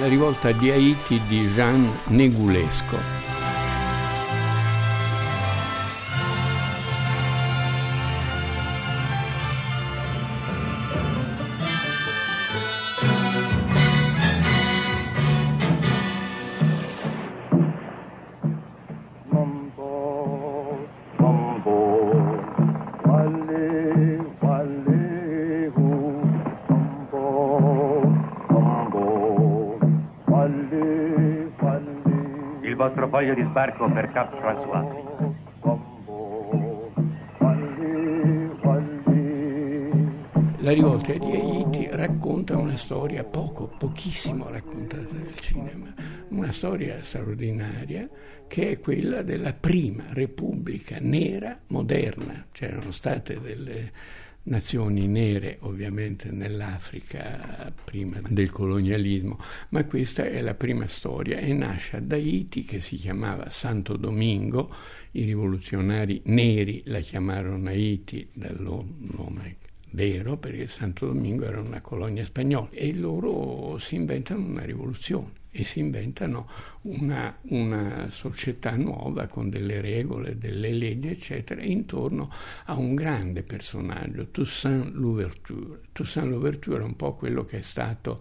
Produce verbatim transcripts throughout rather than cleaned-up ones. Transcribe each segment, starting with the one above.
La rivolta di Haiti di Jean Negulesco. Il vostro foglio di sbarco per Cap François. La rivolta di Haiti racconta una storia poco, pochissimo raccontata nel cinema, una storia straordinaria che è quella della prima repubblica nera moderna. C'erano state delle nazioni nere ovviamente nell'Africa prima del colonialismo, ma questa è la prima storia e nasce ad Haiti, che si chiamava Santo Domingo. I rivoluzionari neri la chiamarono Haiti dal loro nome vero, perché Santo Domingo era una colonia spagnola, e loro si inventano una rivoluzione e si inventano una, una società nuova con delle regole, delle leggi, eccetera, intorno a un grande personaggio, Toussaint Louverture. Toussaint Louverture è un po' quello che è stato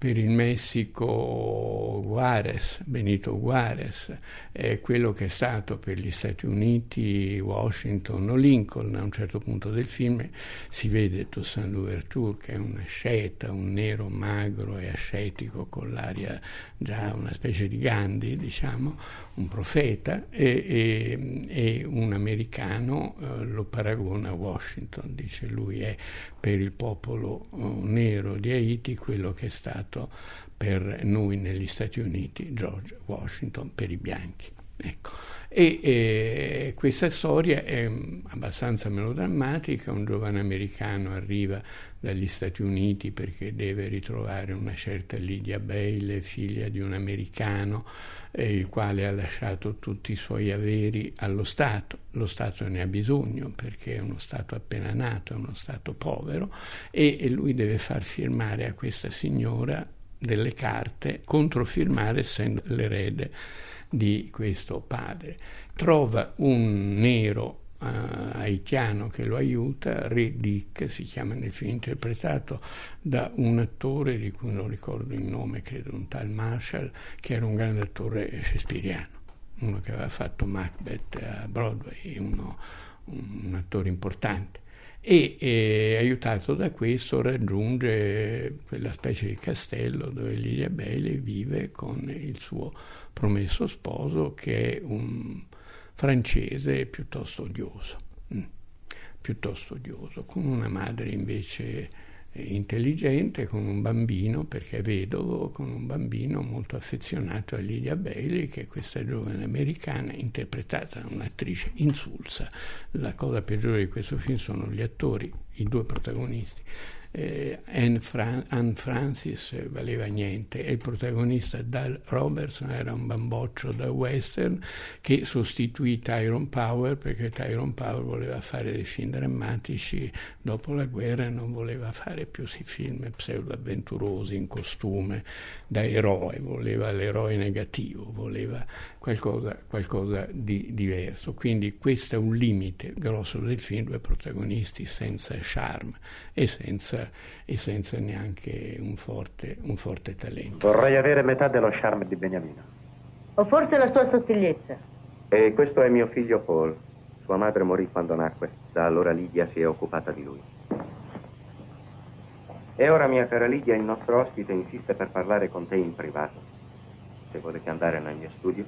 per il Messico Juarez, Benito Juarez, è quello che è stato per gli Stati Uniti Washington o Lincoln. A un certo punto del film si vede Toussaint Louverture che è un asceta, un nero magro e ascetico con l'aria già una specie di Gandhi, diciamo, un profeta, e, e, e un americano eh, lo paragona a Washington, dice lui è per il popolo eh, nero di Haiti quello che è stato per noi negli Stati Uniti George Washington per i bianchi, ecco. E, e questa storia è abbastanza melodrammatica. Un giovane americano arriva dagli Stati Uniti perché deve ritrovare una certa Lydia Bailey, figlia di un americano, eh, il quale ha lasciato tutti i suoi averi allo Stato. Lo Stato ne ha bisogno perché è uno Stato appena nato, è uno Stato povero, e, e lui deve far firmare a questa signora delle carte, controfirmare essendo l'erede di questo padre. Trova un nero uh, haitiano che lo aiuta, Redick si chiama nel film, interpretato da un attore di cui non ricordo il nome, credo un tal Marshall, che era un grande attore shakespeariano, uno che aveva fatto Macbeth a Broadway, uno, un attore importante. E eh, aiutato da questo raggiunge quella specie di castello dove Lydia Bailey vive con il suo promesso sposo, che è un francese piuttosto odioso, mm, piuttosto odioso, con una madre invece intelligente, con un bambino, perché è vedovo, con un bambino molto affezionato a Lydia Bailey, che è questa giovane americana interpretata da un'attrice insulsa. La cosa peggiore di questo film sono gli attori, i due protagonisti. Eh, Anne, Fran- Anne Francis valeva niente, e il protagonista Dal Robertson era un bamboccio da western che sostituì Tyrone Power, perché Tyrone Power voleva fare dei film drammatici dopo la guerra e non voleva fare più si film pseudo-avventurosi in costume da eroe, voleva l'eroe negativo, voleva qualcosa, qualcosa di diverso. Quindi questo è un limite grosso del film, due protagonisti senza charme e senza e senza neanche un forte, un forte talento. Vorrei avere metà dello charme di Beniamino. O forse la sua sottigliezza. E questo è mio figlio Paul. Sua madre morì quando nacque. Da allora Lydia si è occupata di lui. E ora, mia cara Lydia, il nostro ospite insiste per parlare con te in privato. Se volete andare nel mio studio.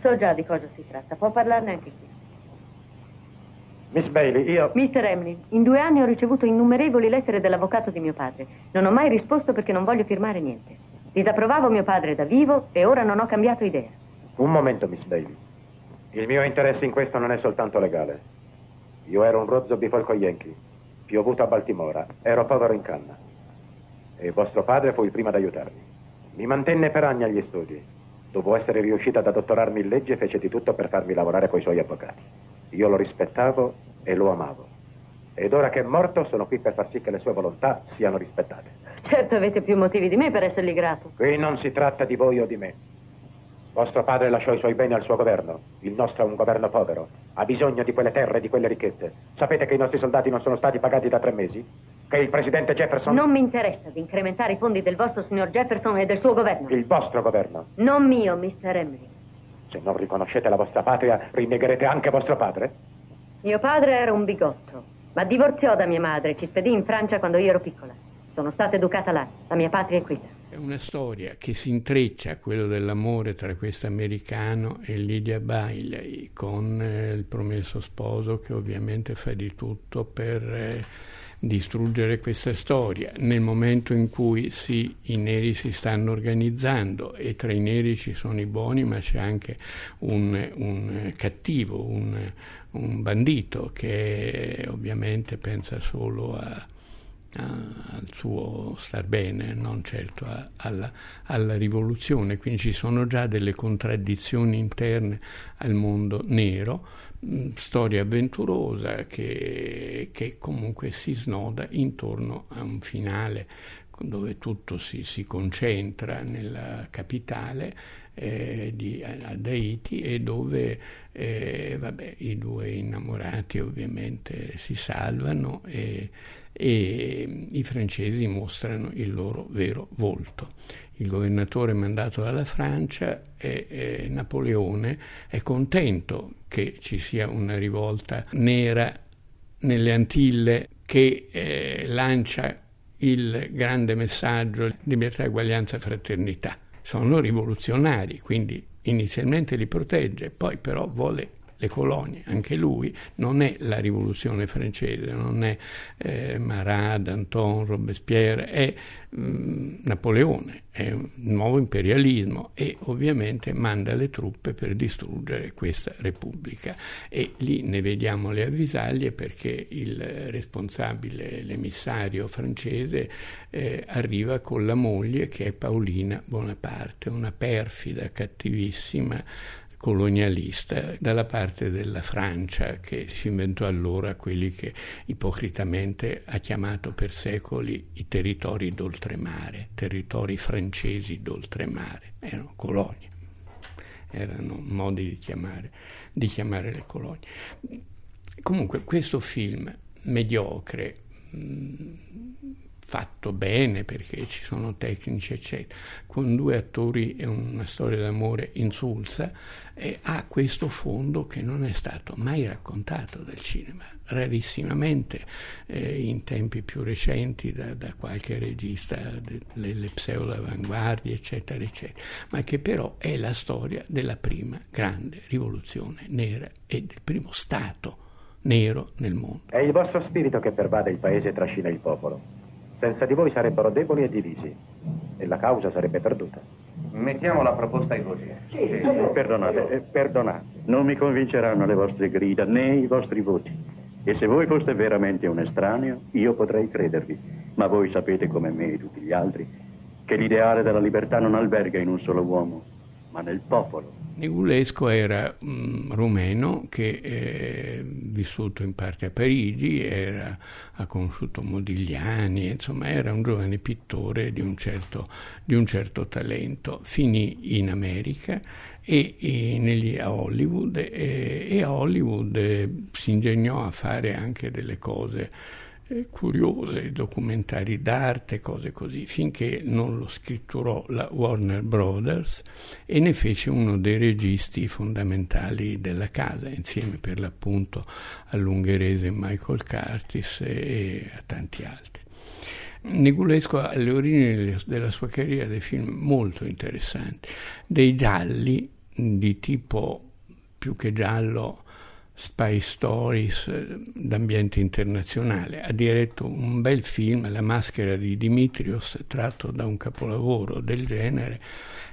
So già di cosa si tratta. Può parlarne anche qui. Miss Bailey, io... mister Remley, in due anni ho ricevuto innumerevoli lettere dell'avvocato di mio padre. Non ho mai risposto perché non voglio firmare niente. Disapprovavo mio padre da vivo e ora non ho cambiato idea. Un momento, Miss Bailey. Il mio interesse in questo non è soltanto legale. Io ero un rozzo bifolco yankee, piovuto a Baltimora, ero povero in canna. E vostro padre fu il primo ad aiutarmi. Mi mantenne per anni agli studi. Dopo essere riuscita ad addottorarmi in legge, fece di tutto per farmi lavorare coi suoi avvocati. Io lo rispettavo e lo amavo. Ed ora che è morto sono qui per far sì che le sue volontà siano rispettate. Certo avete più motivi di me per essergli grato. Qui non si tratta di voi o di me. Vostro padre lasciò i suoi beni al suo governo. Il nostro è un governo povero. Ha bisogno di quelle terre e di quelle ricchezze. Sapete che i nostri soldati non sono stati pagati da tre mesi? Che il presidente Jefferson... Non mi interessa di incrementare i fondi del vostro signor Jefferson e del suo governo. Il vostro governo. Non mio, mister Remley. Se non riconoscete la vostra patria, rinnegherete anche vostro padre? Mio padre era un bigotto, ma divorziò da mia madre e ci spedì in Francia quando io ero piccola. Sono stata educata là, la mia patria è qui. È una storia che si intreccia a quello dell'amore tra questo americano e Lydia Bailey, con eh, il promesso sposo che ovviamente fa di tutto per... Eh, distruggere questa storia. Nel momento in cui sì, i neri si stanno organizzando e tra i neri ci sono i buoni, ma c'è anche un, un cattivo, un, un bandito che ovviamente pensa solo a, a, al suo star bene, non certo a, alla, alla rivoluzione. Quindi ci sono già delle contraddizioni interne al mondo nero, storia avventurosa che, che comunque si snoda intorno a un finale dove tutto si, si concentra nella capitale eh, di Haiti e dove eh, vabbè, i due innamorati ovviamente si salvano e, e i francesi mostrano il loro vero volto. Il governatore mandato dalla Francia e, e Napoleone è contento che ci sia una rivolta nera nelle Antille che eh, lancia il grande messaggio libertà, uguaglianza, fraternità. Sono rivoluzionari, quindi inizialmente li protegge, poi però vuole le colonie, anche lui. Non è la rivoluzione francese, non è eh, Marat, Danton, Robespierre, è mh, Napoleone, è un nuovo imperialismo e ovviamente manda le truppe per distruggere questa repubblica. E lì ne vediamo le avvisaglie, perché il responsabile, l'emissario francese eh, arriva con la moglie, che è Paolina Bonaparte, una perfida, cattivissima colonialista dalla parte della Francia, che si inventò allora quelli che ipocritamente ha chiamato per secoli i territori d'oltremare, territori francesi d'oltremare. Erano colonie, erano modi di chiamare, di chiamare le colonie. Comunque questo film mediocre, mh, fatto bene perché ci sono tecnici eccetera, con due attori e una storia d'amore insulsa, e ha questo fondo che non è stato mai raccontato dal cinema, rarissimamente eh, in tempi più recenti da, da qualche regista delle pseudo avanguardie eccetera eccetera, ma che però è la storia della prima grande rivoluzione nera e del primo stato nero nel mondo. È il vostro spirito che pervade il paese e trascina il popolo. Senza di voi sarebbero deboli e divisi, e la causa sarebbe perduta. Mettiamo la proposta ai voti. Sì, sì. Perdonate, eh, perdonate. Non mi convinceranno le vostre grida, né i vostri voti. E se voi foste veramente un estraneo, io potrei credervi. Ma voi sapete, come me e tutti gli altri, che l'ideale della libertà non alberga in un solo uomo, ma nel popolo. Negulesco era um, rumeno che eh, vissuto in parte a Parigi, era, ha conosciuto Modigliani, insomma era un giovane pittore di un certo, di un certo talento. Finì in America e, e negli, a Hollywood e, e a Hollywood eh, si ingegnò a fare anche delle cose curiose, documentari d'arte, cose così, finché non lo scritturò la Warner Brothers e ne fece uno dei registi fondamentali della casa, insieme per l'appunto all'ungherese Michael Curtis e a tanti altri. Negulesco ha le origini della sua carriera dei film molto interessanti, dei gialli di tipo più che giallo spy stories d'ambiente internazionale. Ha diretto un bel film, La maschera di Dimitrios, tratto da un capolavoro del genere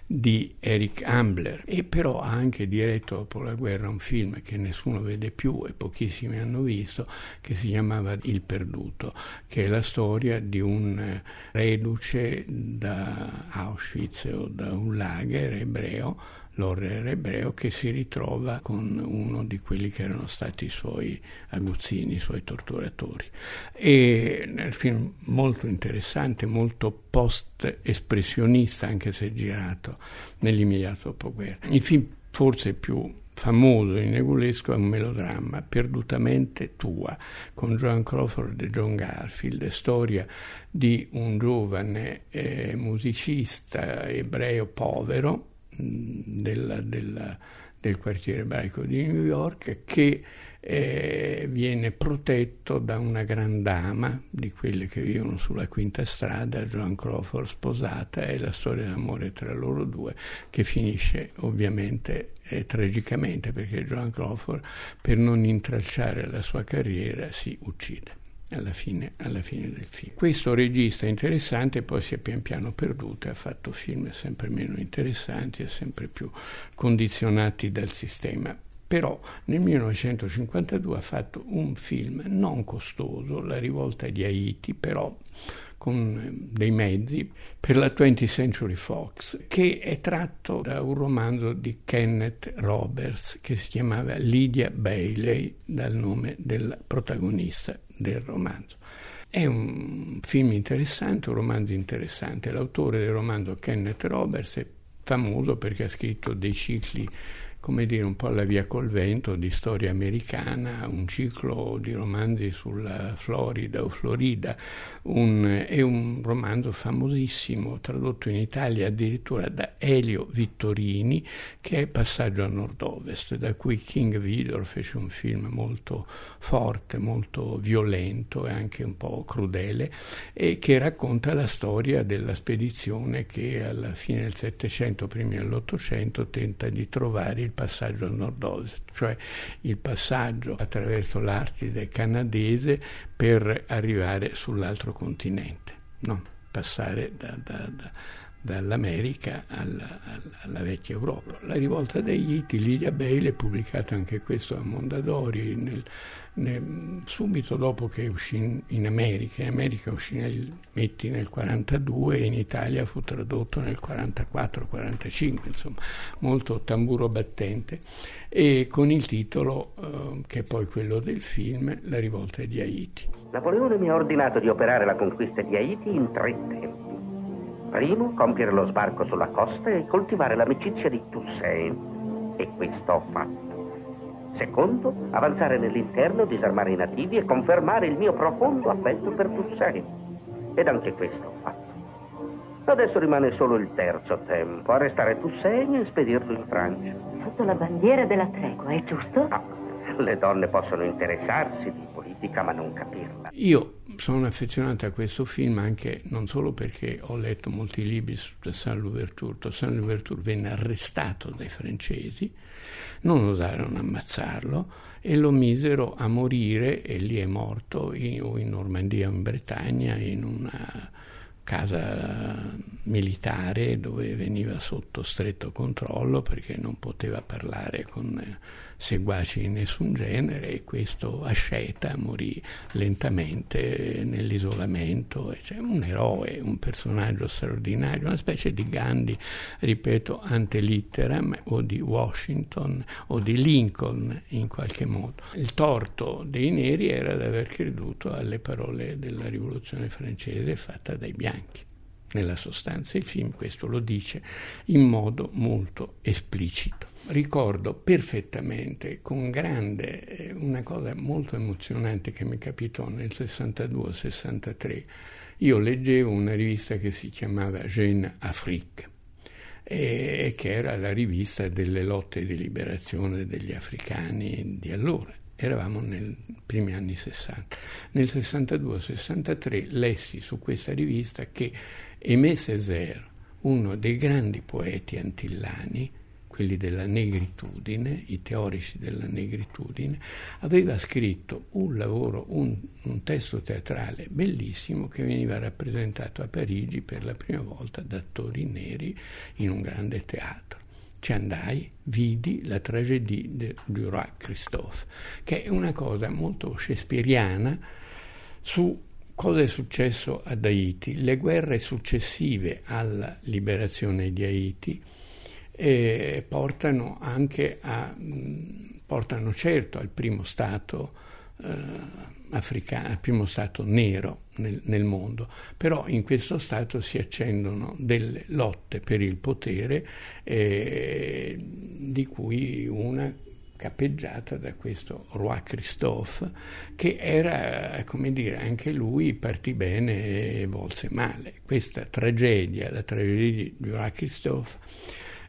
di Eric Ambler, e però ha anche diretto dopo la guerra un film che nessuno vede più e pochissimi hanno visto, che si chiamava Il perduto, che è la storia di un reduce da Auschwitz o da un lager ebreo l'orrere ebreo, che si ritrova con uno di quelli che erano stati i suoi aguzzini, i suoi torturatori. E nel film molto interessante, molto post-espressionista, anche se girato nell'immediato dopoguerra. Il film forse più famoso di Negulesco è un melodramma, Perdutamente tua, con Joan Crawford e John Garfield, storia di un giovane eh, musicista ebreo povero Della, della, del quartiere ebraico di New York, che eh, viene protetto da una gran dama, di quelle che vivono sulla Quinta Strada, Joan Crawford sposata, e la storia d'amore tra loro due, che finisce ovviamente eh, tragicamente, perché Joan Crawford, per non intralciare la sua carriera, si uccide alla fine, alla fine del film. Questo regista interessante poi si è pian piano perduto e ha fatto film sempre meno interessanti e sempre più condizionati dal sistema. Però nel millenovecentocinquantadue ha fatto un film non costoso, La rivolta di Haiti, però con dei mezzi, per la twentieth century fox, che è tratto da un romanzo di Kenneth Roberts che si chiamava Lydia Bailey, dal nome della protagonista del romanzo. È un film interessante, un romanzo interessante. L'autore del romanzo, Kenneth Roberts, è famoso perché ha scritto dei cicli, come dire, un po' alla via col vento, di storia americana, un ciclo di romanzi sulla Florida o Florida, un, è un romanzo famosissimo, tradotto in Italia addirittura da Elio Vittorini, che è Passaggio a Nord Ovest, da cui King Vidor fece un film molto forte, molto violento e anche un po' crudele, e che racconta la storia della spedizione che alla fine del Settecento, primi dell'Ottocento, tenta di trovare il passaggio al nord-ovest, cioè il passaggio attraverso l'Artide canadese per arrivare sull'altro continente, no? Passare da, da, da, dall'America alla, alla vecchia Europa. La rivolta degli Iti, Lydia Bailey, pubblicata anche questo a Mondadori nel, nel, subito dopo che uscì in, in America. In America uscì nel, metti nel quarantadue, e in Italia fu tradotto nel quarantaquattro quarantacinque, insomma, molto tamburo battente, e con il titolo eh, che è poi quello del film, La rivolta di Haiti. Napoleone mi ha ordinato di operare la conquista di Haiti in tre tempi. Primo, compiere lo sbarco sulla costa e coltivare l'amicizia di Toussaint, e questo ho fatto. Secondo, avanzare nell'interno, disarmare i nativi e confermare il mio profondo affetto per Toussaint, ed anche questo ho fatto. Adesso rimane solo il terzo tempo, arrestare Toussaint e spedirlo in Francia. Sotto la bandiera della tregua, è giusto? No, le donne possono interessarsi di politica ma non capirla. Io sono affezionato a questo film anche non solo perché ho letto molti libri su Toussaint Louverture. Toussaint Louverture venne arrestato dai francesi, non osarono ammazzarlo e lo misero a morire, e lì è morto in, o in Normandia o in Bretagna, in una casa militare dove veniva sotto stretto controllo perché non poteva parlare con seguaci di nessun genere, e questo asceta morì lentamente nell'isolamento. Cioè, un eroe, un personaggio straordinario, una specie di Gandhi, ripeto, ante litteram, o di Washington o di Lincoln in qualche modo. Il torto dei neri era di aver creduto alle parole della rivoluzione francese fatta dai bianchi. Nella sostanza il film questo lo dice in modo molto esplicito. Ricordo perfettamente, con grande, una cosa molto emozionante che mi capitò nel sessantadue sessantatré. Io leggevo una rivista che si chiamava Jeune Afrique, e che era la rivista delle lotte di liberazione degli africani di allora. Eravamo nei primi anni sessanta. Nel sessantadue sessantatré lessi su questa rivista che Aimé Césaire, uno dei grandi poeti antillani, quelli della negritudine, i teorici della negritudine, aveva scritto un lavoro, un, un testo teatrale bellissimo che veniva rappresentato a Parigi per la prima volta da attori neri in un grande teatro. Ci andai, vidi la tragédie de, di Roi Christophe, che è una cosa molto shakespeariana su cosa è successo ad Haiti. Le guerre successive alla liberazione di Haiti e portano anche a, portano certo al primo stato eh, africano, al primo stato nero nel, nel mondo, però in questo stato si accendono delle lotte per il potere, eh, di cui una capeggiata da questo Roi Christophe, che era, come dire, anche lui partì bene e volse male. Questa tragedia, la tragedia di Roi Christophe,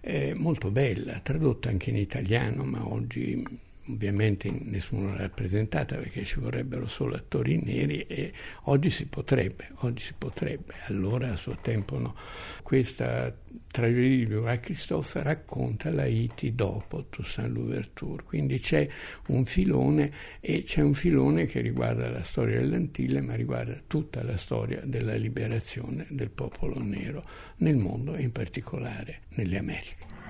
è molto bella, tradotta anche in italiano, ma oggi ovviamente nessuno l'ha rappresentata perché ci vorrebbero solo attori neri, e oggi si potrebbe, oggi si potrebbe, allora a suo tempo no. Questa tragedia di Roi Christophe racconta l'Haiti dopo Toussaint Louverture, quindi c'è un filone, e c'è un filone che riguarda la storia delle Antille, ma riguarda tutta la storia della liberazione del popolo nero nel mondo e in particolare nelle Americhe.